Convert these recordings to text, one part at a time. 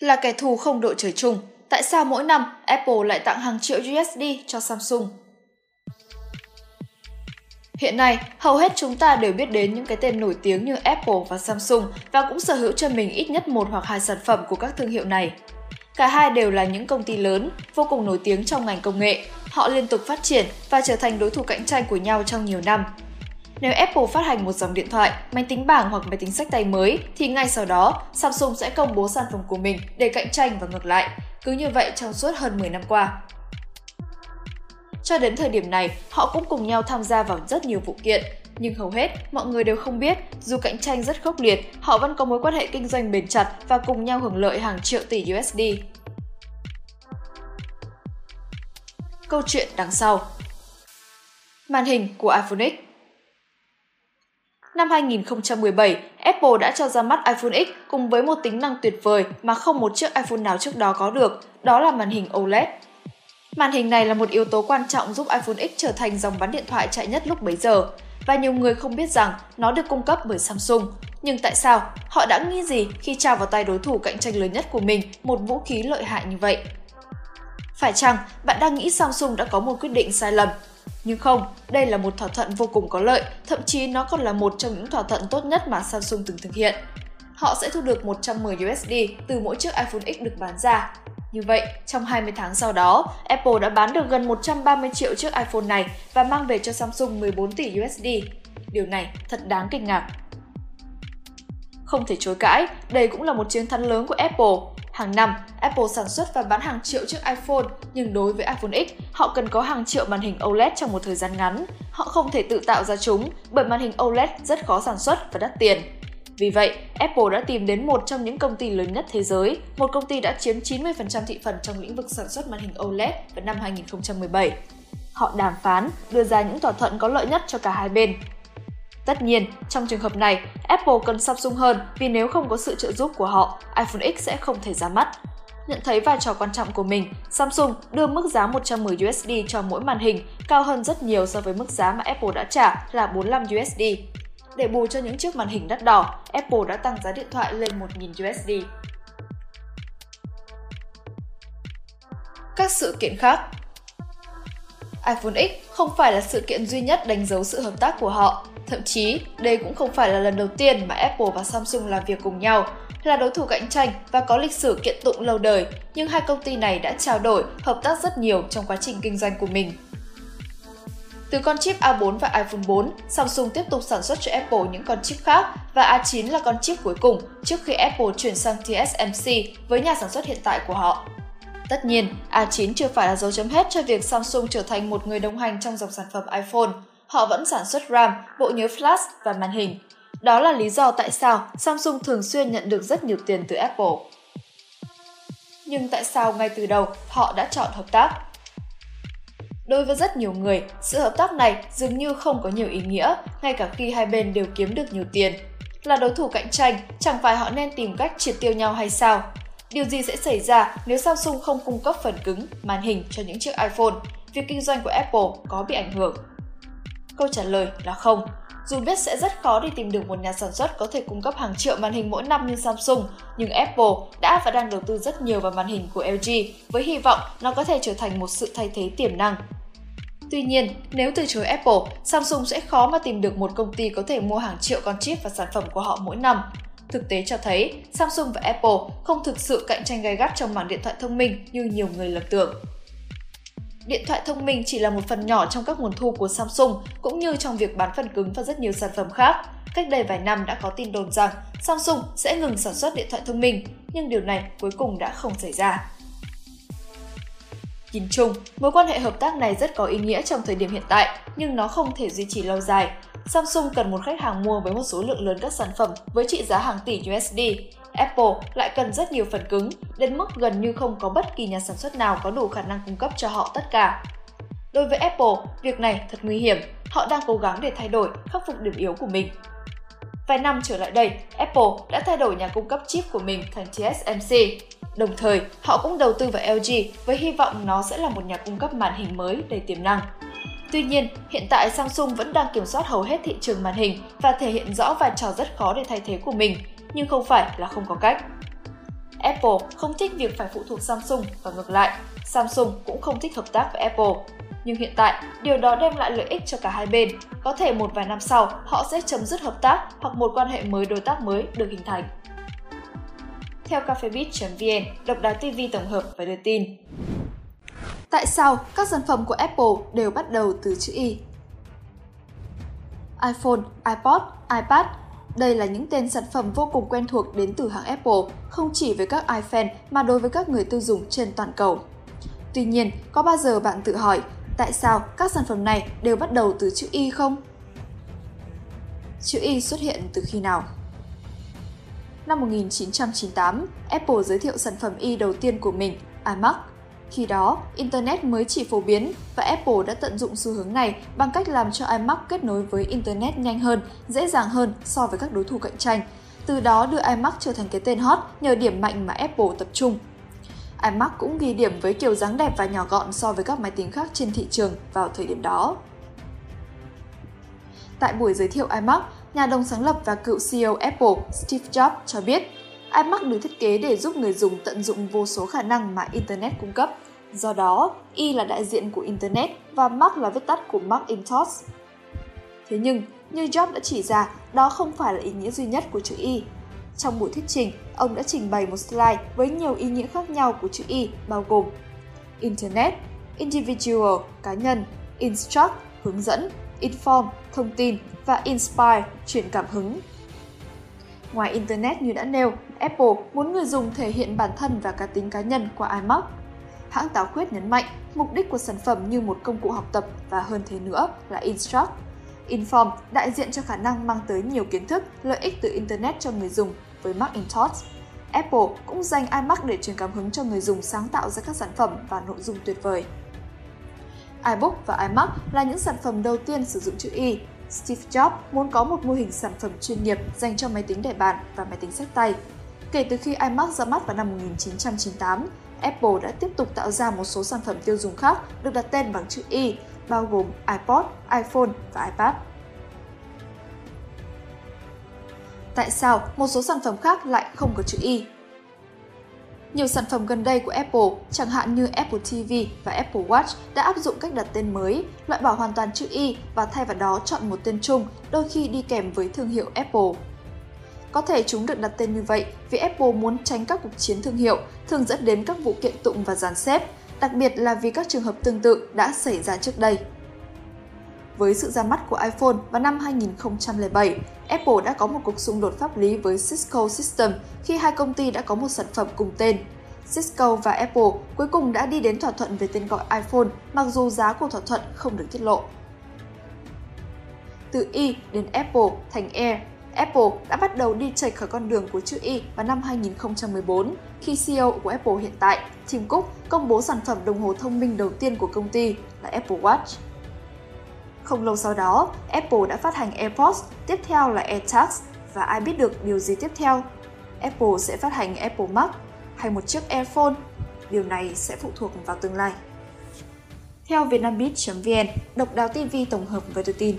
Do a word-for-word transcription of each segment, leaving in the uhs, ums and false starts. Là kẻ thù không đội trời chung, tại sao mỗi năm Apple lại tặng hàng triệu u ét đê cho Samsung? Hiện nay, hầu hết chúng ta đều biết đến những cái tên nổi tiếng như Apple và Samsung và cũng sở hữu cho mình ít nhất một hoặc hai sản phẩm của các thương hiệu này. Cả hai đều là những công ty lớn, vô cùng nổi tiếng trong ngành công nghệ. Họ liên tục phát triển và trở thành đối thủ cạnh tranh của nhau trong nhiều năm. Nếu Apple phát hành một dòng điện thoại, máy tính bảng hoặc máy tính xách tay mới, thì ngay sau đó, Samsung sẽ công bố sản phẩm của mình để cạnh tranh và ngược lại, cứ như vậy trong suốt hơn mười năm qua. Cho đến thời điểm này, họ cũng cùng nhau tham gia vào rất nhiều vụ kiện, nhưng hầu hết mọi người đều không biết, dù cạnh tranh rất khốc liệt, họ vẫn có mối quan hệ kinh doanh bền chặt và cùng nhau hưởng lợi hàng triệu tỷ u ét đê. Câu chuyện đằng sau. Màn hình của iPhone X. Năm hai nghìn không trăm mười bảy, Apple đã cho ra mắt iPhone X cùng với một tính năng tuyệt vời mà không một chiếc iPhone nào trước đó có được, đó là màn hình ô lét. Màn hình này là một yếu tố quan trọng giúp iPhone X trở thành dòng bán điện thoại chạy nhất lúc bấy giờ, và nhiều người không biết rằng nó được cung cấp bởi Samsung. Nhưng tại sao? Họ đã nghĩ gì khi trao vào tay đối thủ cạnh tranh lớn nhất của mình một vũ khí lợi hại như vậy? Phải chăng bạn đang nghĩ Samsung đã có một quyết định sai lầm? Nhưng không, đây là một thỏa thuận vô cùng có lợi, thậm chí nó còn là một trong những thỏa thuận tốt nhất mà Samsung từng thực hiện. Họ sẽ thu được một trăm mười u ét đê từ mỗi chiếc iPhone X được bán ra. Như vậy, trong hai mươi tháng sau đó, Apple đã bán được gần một trăm ba mươi triệu chiếc iPhone này và mang về cho Samsung mười bốn tỷ u ét đê. Điều này thật đáng kinh ngạc. Không thể chối cãi, đây cũng là một chiến thắng lớn của Apple. Hàng năm, Apple sản xuất và bán hàng triệu chiếc iPhone, nhưng đối với iPhone X, họ cần có hàng triệu màn hình ô lét trong một thời gian ngắn. Họ không thể tự tạo ra chúng, bởi màn hình ô lét rất khó sản xuất và đắt tiền. Vì vậy, Apple đã tìm đến một trong những công ty lớn nhất thế giới, một công ty đã chiếm chín mươi phần trăm thị phần trong lĩnh vực sản xuất màn hình ô lét vào năm hai nghìn không trăm mười bảy. Họ đàm phán, đưa ra những thỏa thuận có lợi nhất cho cả hai bên. Tất nhiên, trong trường hợp này, Apple cần Samsung hơn vì nếu không có sự trợ giúp của họ, iPhone X sẽ không thể ra mắt. Nhận thấy vai trò quan trọng của mình, Samsung đưa mức giá một trăm mười u ét đê cho mỗi màn hình, cao hơn rất nhiều so với mức giá mà Apple đã trả là bốn mươi lăm u ét đê. Để bù cho những chiếc màn hình đắt đỏ, Apple đã tăng giá điện thoại lên một nghìn u ét đê. Các sự kiện khác. iPhone X không phải là sự kiện duy nhất đánh dấu sự hợp tác của họ. Thậm chí, đây cũng không phải là lần đầu tiên mà Apple và Samsung làm việc cùng nhau, là đối thủ cạnh tranh và có lịch sử kiện tụng lâu đời, nhưng hai công ty này đã trao đổi, hợp tác rất nhiều trong quá trình kinh doanh của mình. Từ con chip A bốn và iPhone bốn, Samsung tiếp tục sản xuất cho Apple những con chip khác và A chín là con chip cuối cùng trước khi Apple chuyển sang tê ét em xê với nhà sản xuất hiện tại của họ. Tất nhiên, A chín chưa phải là dấu chấm hết cho việc Samsung trở thành một người đồng hành trong dòng sản phẩm iPhone. Họ vẫn sản xuất RAM, bộ nhớ flash và màn hình. Đó là lý do tại sao Samsung thường xuyên nhận được rất nhiều tiền từ Apple. Nhưng tại sao ngay từ đầu họ đã chọn hợp tác? Đối với rất nhiều người, sự hợp tác này dường như không có nhiều ý nghĩa, ngay cả khi hai bên đều kiếm được nhiều tiền. Là đối thủ cạnh tranh, chẳng phải họ nên tìm cách triệt tiêu nhau hay sao? Điều gì sẽ xảy ra nếu Samsung không cung cấp phần cứng, màn hình cho những chiếc iPhone? Việc kinh doanh của Apple có bị ảnh hưởng? Câu trả lời là không. Dù biết sẽ rất khó để tìm được một nhà sản xuất có thể cung cấp hàng triệu màn hình mỗi năm như Samsung, nhưng Apple đã và đang đầu tư rất nhiều vào màn hình của lờ giê với hy vọng nó có thể trở thành một sự thay thế tiềm năng. Tuy nhiên, nếu từ chối Apple, Samsung sẽ khó mà tìm được một công ty có thể mua hàng triệu con chip và sản phẩm của họ mỗi năm. Thực tế cho thấy, Samsung và Apple không thực sự cạnh tranh gay gắt trong mảng điện thoại thông minh như nhiều người lầm tưởng. Điện thoại thông minh chỉ là một phần nhỏ trong các nguồn thu của Samsung, cũng như trong việc bán phần cứng và rất nhiều sản phẩm khác. Cách đây vài năm đã có tin đồn rằng Samsung sẽ ngừng sản xuất điện thoại thông minh, nhưng điều này cuối cùng đã không xảy ra. Nhìn chung, mối quan hệ hợp tác này rất có ý nghĩa trong thời điểm hiện tại, nhưng nó không thể duy trì lâu dài. Samsung cần một khách hàng mua với một số lượng lớn các sản phẩm với trị giá hàng tỷ u ét đê. Apple lại cần rất nhiều phần cứng, đến mức gần như không có bất kỳ nhà sản xuất nào có đủ khả năng cung cấp cho họ tất cả. Đối với Apple, việc này thật nguy hiểm, họ đang cố gắng để thay đổi, khắc phục điểm yếu của mình. Vài năm trở lại đây, Apple đã thay đổi nhà cung cấp chip của mình thành tê ét em xê. Đồng thời, họ cũng đầu tư vào lờ giê với hy vọng nó sẽ là một nhà cung cấp màn hình mới đầy tiềm năng. Tuy nhiên, hiện tại Samsung vẫn đang kiểm soát hầu hết thị trường màn hình và thể hiện rõ vai trò rất khó để thay thế của mình, nhưng không phải là không có cách. Apple không thích việc phải phụ thuộc Samsung và ngược lại, Samsung cũng không thích hợp tác với Apple. Nhưng hiện tại, điều đó đem lại lợi ích cho cả hai bên. Có thể một vài năm sau, họ sẽ chấm dứt hợp tác hoặc một quan hệ mới đối tác mới được hình thành. Theo CafeBiz chấm vn, độc đáo ti vi tổng hợp và đưa tin. Tại sao các sản phẩm của Apple đều bắt đầu từ chữ Y? iPhone, iPod, iPad. Đây là những tên sản phẩm vô cùng quen thuộc đến từ hãng Apple, không chỉ với các iFan mà đối với các người tiêu dùng trên toàn cầu. Tuy nhiên, có bao giờ bạn tự hỏi tại sao các sản phẩm này đều bắt đầu từ chữ Y không? Chữ Y xuất hiện từ khi nào? Năm một nghìn chín trăm chín mươi tám, Apple giới thiệu sản phẩm Y đầu tiên của mình, iMac. Khi đó, Internet mới chỉ phổ biến và Apple đã tận dụng xu hướng này bằng cách làm cho iMac kết nối với Internet nhanh hơn, dễ dàng hơn so với các đối thủ cạnh tranh. Từ đó đưa iMac trở thành cái tên hot nhờ điểm mạnh mà Apple tập trung. iMac cũng ghi điểm với kiểu dáng đẹp và nhỏ gọn so với các máy tính khác trên thị trường vào thời điểm đó. Tại buổi giới thiệu iMac, nhà đồng sáng lập và cựu xê e ô Apple Steve Jobs cho biết, iMac được thiết kế để giúp người dùng tận dụng vô số khả năng mà Internet cung cấp. Do đó, Y là đại diện của Internet và Mac là viết tắt của Macintosh. Thế nhưng, như Jobs đã chỉ ra, đó không phải là ý nghĩa duy nhất của chữ Y. Trong buổi thuyết trình, ông đã trình bày một slide với nhiều ý nghĩa khác nhau của chữ Y bao gồm Internet, Individual, cá nhân, Instruct, hướng dẫn, Inform, thông tin và Inspire, truyền cảm hứng. Ngoài Internet như đã nêu, Apple muốn người dùng thể hiện bản thân và cá tính cá nhân qua iMac. Hãng táo khuyết nhấn mạnh mục đích của sản phẩm như một công cụ học tập và hơn thế nữa là Instruct. Inform đại diện cho khả năng mang tới nhiều kiến thức, lợi ích từ Internet cho người dùng với Macintosh. Apple cũng dành iMac để truyền cảm hứng cho người dùng sáng tạo ra các sản phẩm và nội dung tuyệt vời. iBook và iMac là những sản phẩm đầu tiên sử dụng chữ Y. Steve Jobs muốn có một mô hình sản phẩm chuyên nghiệp dành cho máy tính để bàn và máy tính xách tay. Kể từ khi iMac ra mắt vào năm một nghìn chín trăm chín mươi tám, Apple đã tiếp tục tạo ra một số sản phẩm tiêu dùng khác được đặt tên bằng chữ Y, bao gồm iPod, iPhone và iPad. Tại sao một số sản phẩm khác lại không có chữ Y? Nhiều sản phẩm gần đây của Apple, chẳng hạn như Apple ti vi và Apple Watch đã áp dụng cách đặt tên mới, loại bỏ hoàn toàn chữ Y và thay vào đó chọn một tên chung, đôi khi đi kèm với thương hiệu Apple. Có thể chúng được đặt tên như vậy vì Apple muốn tránh các cuộc chiến thương hiệu, thường dẫn đến các vụ kiện tụng và dàn xếp, đặc biệt là vì các trường hợp tương tự đã xảy ra trước đây. Với sự ra mắt của iPhone vào năm hai nghìn không trăm lẻ bảy, Apple đã có một cuộc xung đột pháp lý với Cisco System khi hai công ty đã có một sản phẩm cùng tên. Cisco và Apple cuối cùng đã đi đến thỏa thuận về tên gọi iPhone, mặc dù giá của thỏa thuận không được tiết lộ. Từ Y đến Apple thành Air, Apple đã bắt đầu đi chệch khỏi con đường của chữ Y vào năm hai nghìn không trăm mười bốn khi xê e ô của Apple hiện tại, Tim Cook, công bố sản phẩm đồng hồ thông minh đầu tiên của công ty là Apple Watch. Không lâu sau đó, Apple đã phát hành AirPods, tiếp theo là AirTags và ai biết được điều gì tiếp theo? Apple sẽ phát hành Apple Mac hay một chiếc AirPhone? Điều này sẽ phụ thuộc vào tương lai. Theo vietnambit chấm vn, độc đáo ti vi tổng hợp với đưa tin.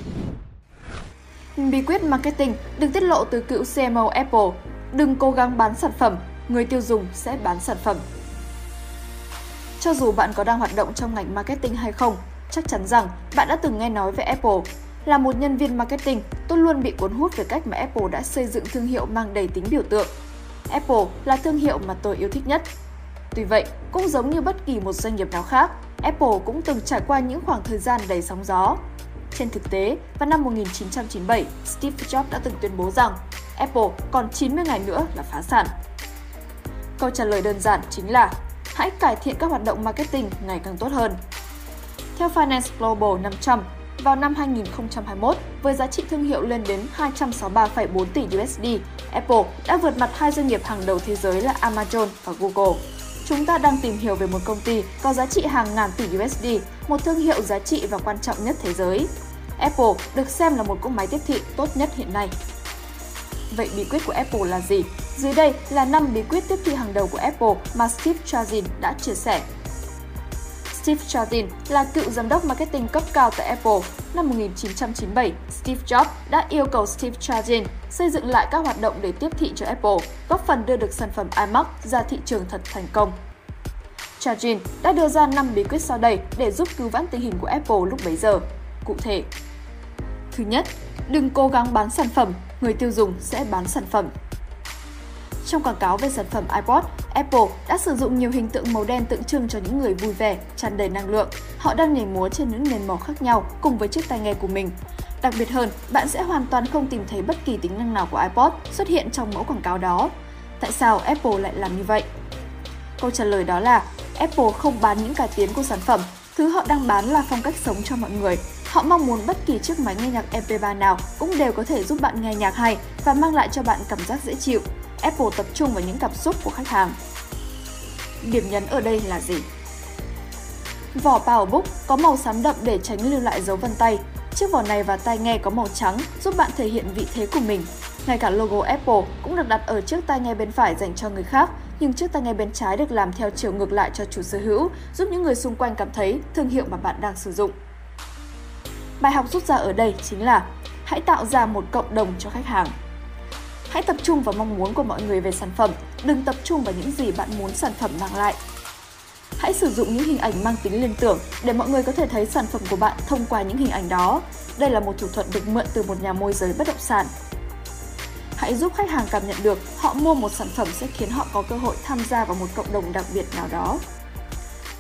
Bí quyết marketing được tiết lộ từ cựu xê em ô Apple. Đừng cố gắng bán sản phẩm, người tiêu dùng sẽ bán sản phẩm. Cho dù bạn có đang hoạt động trong ngành marketing hay không, chắc chắn rằng bạn đã từng nghe nói về Apple. Là một nhân viên marketing, tôi luôn bị cuốn hút về cách mà Apple đã xây dựng thương hiệu mang đầy tính biểu tượng. Apple là thương hiệu mà tôi yêu thích nhất. Tuy vậy, cũng giống như bất kỳ một doanh nghiệp nào khác, Apple cũng từng trải qua những khoảng thời gian đầy sóng gió. Trên thực tế, vào năm một nghìn chín trăm chín mươi bảy, Steve Jobs đã từng tuyên bố rằng Apple còn chín mươi ngày nữa là phá sản. Câu trả lời đơn giản chính là hãy cải thiện các hoạt động marketing ngày càng tốt hơn. Theo Finance Global năm trăm, vào năm hai nghìn không trăm hai mươi mốt, với giá trị thương hiệu lên đến hai trăm sáu mươi ba phẩy bốn tỷ đô la, Apple đã vượt mặt hai doanh nghiệp hàng đầu thế giới là Amazon và Google. Chúng ta đang tìm hiểu về một công ty có giá trị hàng ngàn tỷ đô la, một thương hiệu giá trị và quan trọng nhất thế giới. Apple được xem là một cỗ máy tiếp thị tốt nhất hiện nay. Vậy bí quyết của Apple là gì? Dưới đây là năm bí quyết tiếp thị hàng đầu của Apple mà Steve Chazin đã chia sẻ. Steve Chazin là cựu giám đốc marketing cấp cao tại Apple. Năm một nghìn chín trăm chín mươi bảy, Steve Jobs đã yêu cầu Steve Chazin xây dựng lại các hoạt động để tiếp thị cho Apple, góp phần đưa được sản phẩm iMac ra thị trường thật thành công. Chazin đã đưa ra năm bí quyết sau đây để giúp cứu vãn tình hình của Apple lúc bấy giờ. Cụ thể, thứ nhất, đừng cố gắng bán sản phẩm, người tiêu dùng sẽ bán sản phẩm. Trong quảng cáo về sản phẩm iPod, Apple đã sử dụng nhiều hình tượng màu đen tượng trưng cho những người vui vẻ, tràn đầy năng lượng. Họ đang nhảy múa trên những nền màu khác nhau cùng với chiếc tai nghe của mình. Đặc biệt hơn, bạn sẽ hoàn toàn không tìm thấy bất kỳ tính năng nào của iPod xuất hiện trong mẫu quảng cáo đó. Tại sao Apple lại làm như vậy? Câu trả lời đó là Apple không bán những cải tiến của sản phẩm. Thứ họ đang bán là phong cách sống cho mọi người. Họ mong muốn bất kỳ chiếc máy nghe nhạc em pê ba nào cũng đều có thể giúp bạn nghe nhạc hay và mang lại cho bạn cảm giác dễ chịu. Apple tập trung vào những cảm xúc của khách hàng. Điểm nhấn ở đây là gì? Vỏ PowerBook có màu xám đậm để tránh lưu lại dấu vân tay. Chiếc vỏ này và tai nghe có màu trắng giúp bạn thể hiện vị thế của mình. Ngay cả logo Apple cũng được đặt ở chiếc tai nghe bên phải dành cho người khác, nhưng chiếc tai nghe bên trái được làm theo chiều ngược lại cho chủ sở hữu, giúp những người xung quanh cảm thấy thương hiệu mà bạn đang sử dụng. Bài học rút ra ở đây chính là hãy tạo ra một cộng đồng cho khách hàng. Hãy tập trung vào mong muốn của mọi người về sản phẩm, đừng tập trung vào những gì bạn muốn sản phẩm mang lại. Hãy sử dụng những hình ảnh mang tính liên tưởng để mọi người có thể thấy sản phẩm của bạn thông qua những hình ảnh đó. Đây là một thủ thuật được mượn từ một nhà môi giới bất động sản. Hãy giúp khách hàng cảm nhận được họ mua một sản phẩm sẽ khiến họ có cơ hội tham gia vào một cộng đồng đặc biệt nào đó.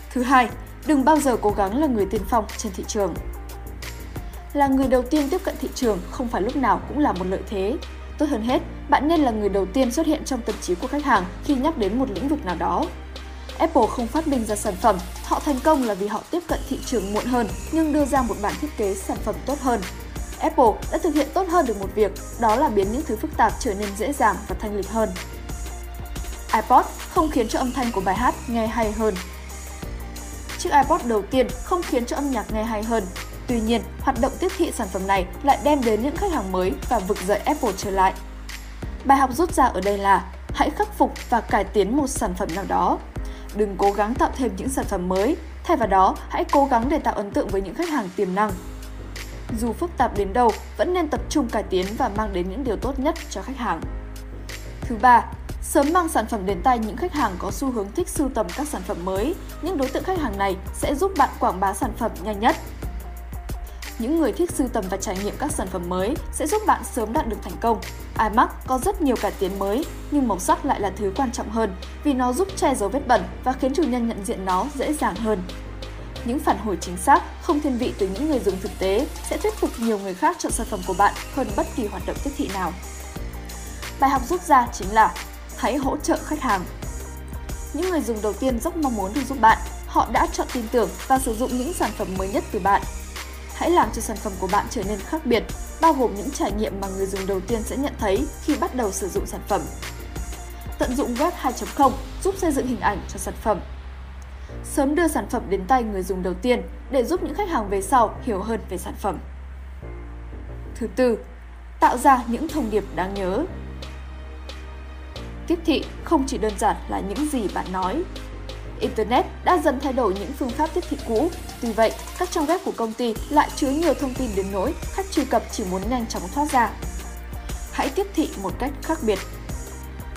Thứ hai, đừng bao giờ cố gắng là người tiên phong trên thị trường. Là người đầu tiên tiếp cận thị trường không phải lúc nào cũng là một lợi thế. Tốt hơn hết, bạn nên là người đầu tiên xuất hiện trong tâm trí của khách hàng khi nhắc đến một lĩnh vực nào đó. Apple không phát minh ra sản phẩm, họ thành công là vì họ tiếp cận thị trường muộn hơn nhưng đưa ra một bản thiết kế sản phẩm tốt hơn. Apple đã thực hiện tốt hơn được một việc, đó là biến những thứ phức tạp trở nên dễ dàng và thanh lịch hơn. iPod không khiến cho âm thanh của bài hát nghe hay hơn. Chiếc iPod đầu tiên không khiến cho âm nhạc nghe hay hơn. Tuy nhiên, hoạt động tiếp thị sản phẩm này lại đem đến những khách hàng mới và vực dậy Apple trở lại. Bài học rút ra ở đây là hãy khắc phục và cải tiến một sản phẩm nào đó. Đừng cố gắng tạo thêm những sản phẩm mới, thay vào đó hãy cố gắng để tạo ấn tượng với những khách hàng tiềm năng. Dù phức tạp đến đâu, vẫn nên tập trung cải tiến và mang đến những điều tốt nhất cho khách hàng. Thứ ba, sớm mang sản phẩm đến tay những khách hàng có xu hướng thích sưu tầm các sản phẩm mới. Những đối tượng khách hàng này sẽ giúp bạn quảng bá sản phẩm nhanh nhất. Những người thích sưu tầm và trải nghiệm các sản phẩm mới sẽ giúp bạn sớm đạt được thành công. iMac có rất nhiều cải tiến mới, nhưng màu sắc lại là thứ quan trọng hơn vì nó giúp che giấu vết bẩn và khiến chủ nhân nhận diện nó dễ dàng hơn. Những phản hồi chính xác, không thiên vị từ những người dùng thực tế sẽ thuyết phục nhiều người khác chọn sản phẩm của bạn hơn bất kỳ hoạt động tiếp thị nào. Bài học rút ra chính là hãy hỗ trợ khách hàng. Những người dùng đầu tiên rất mong muốn được giúp bạn, họ đã chọn tin tưởng và sử dụng những sản phẩm mới nhất từ bạn. Hãy làm cho sản phẩm của bạn trở nên khác biệt, bao gồm những trải nghiệm mà người dùng đầu tiên sẽ nhận thấy khi bắt đầu sử dụng sản phẩm. Tận dụng web hai chấm không giúp xây dựng hình ảnh cho sản phẩm. Sớm đưa sản phẩm đến tay người dùng đầu tiên để giúp những khách hàng về sau hiểu hơn về sản phẩm. Thứ tư, tạo ra những thông điệp đáng nhớ. Tiếp thị không chỉ đơn giản là những gì bạn nói. Internet đã dần thay đổi những phương pháp tiếp thị cũ. Tuy vậy, các trang web của công ty lại chứa nhiều thông tin đến nỗi khách truy cập chỉ muốn nhanh chóng thoát ra. Hãy tiếp thị một cách khác biệt.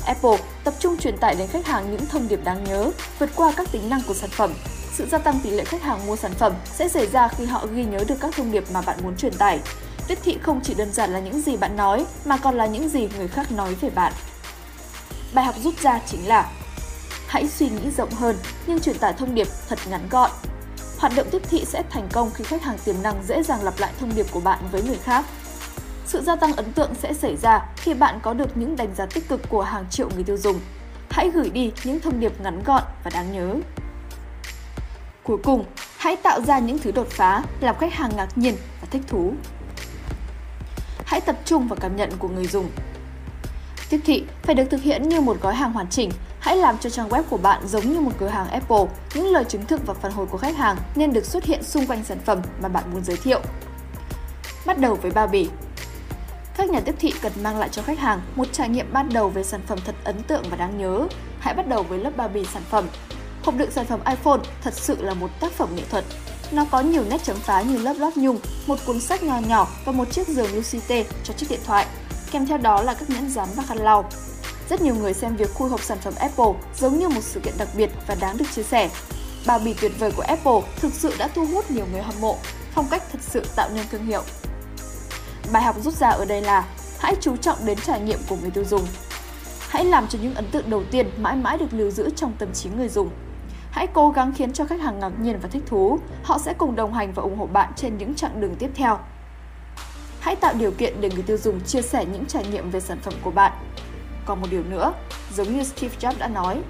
Apple tập trung truyền tải đến khách hàng những thông điệp đáng nhớ, vượt qua các tính năng của sản phẩm. Sự gia tăng tỷ lệ khách hàng mua sản phẩm sẽ xảy ra khi họ ghi nhớ được các thông điệp mà bạn muốn truyền tải. Tiếp thị không chỉ đơn giản là những gì bạn nói, mà còn là những gì người khác nói về bạn. Bài học rút ra chính là hãy suy nghĩ rộng hơn, nhưng truyền tải thông điệp thật ngắn gọn. Hoạt động tiếp thị sẽ thành công khi khách hàng tiềm năng dễ dàng lặp lại thông điệp của bạn với người khác. Sự gia tăng ấn tượng sẽ xảy ra khi bạn có được những đánh giá tích cực của hàng triệu người tiêu dùng. Hãy gửi đi những thông điệp ngắn gọn và đáng nhớ. Cuối cùng, hãy tạo ra những thứ đột phá làm khách hàng ngạc nhiên và thích thú. Hãy tập trung vào cảm nhận của người dùng. Tiếp thị phải được thực hiện như một gói hàng hoàn chỉnh. Hãy làm cho trang web của bạn giống như một cửa hàng Apple. Những lời chứng thực và phản hồi của khách hàng nên được xuất hiện xung quanh sản phẩm mà bạn muốn giới thiệu. Bắt đầu với bao bì. Các nhà tiếp thị cần mang lại cho khách hàng một trải nghiệm ban đầu về sản phẩm thật ấn tượng và đáng nhớ. Hãy bắt đầu với lớp bao bì sản phẩm. Hộp đựng sản phẩm iPhone thật sự là một tác phẩm nghệ thuật. Nó có nhiều nét chấm phá như lớp lót nhung, một cuốn sách nho nhỏ và một chiếc giường u xê tê cho chiếc điện thoại, kèm theo đó là các nhẫn dán và khăn lau. Rất nhiều người xem việc khui hộp sản phẩm Apple giống như một sự kiện đặc biệt và đáng được chia sẻ. Bao bì tuyệt vời của Apple thực sự đã thu hút nhiều người hâm mộ, phong cách thật sự tạo nên thương hiệu. Bài học rút ra ở đây là hãy chú trọng đến trải nghiệm của người tiêu dùng. Hãy làm cho những ấn tượng đầu tiên mãi mãi được lưu giữ trong tâm trí người dùng. Hãy cố gắng khiến cho khách hàng ngạc nhiên và thích thú, họ sẽ cùng đồng hành và ủng hộ bạn trên những chặng đường tiếp theo. Hãy tạo điều kiện để người tiêu dùng chia sẻ những trải nghiệm về sản phẩm của bạn. Còn một điều nữa, giống như Steve Jobs đã nói,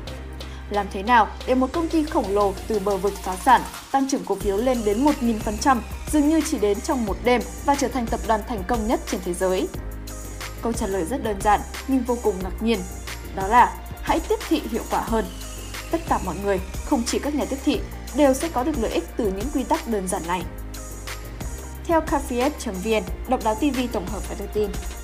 làm thế nào để một công ty khổng lồ từ bờ vực phá sản tăng trưởng cổ phiếu lên đến một nghìn phần trăm dường như chỉ đến trong một đêm và trở thành tập đoàn thành công nhất trên thế giới? Câu trả lời rất đơn giản nhưng vô cùng ngạc nhiên, đó là hãy tiếp thị hiệu quả hơn. Tất cả mọi người, không chỉ các nhà tiếp thị, đều sẽ có được lợi ích từ những quy tắc đơn giản này. Theo CafeBiz chấm vn, độc đáo ti vi tổng hợp và đưa tin.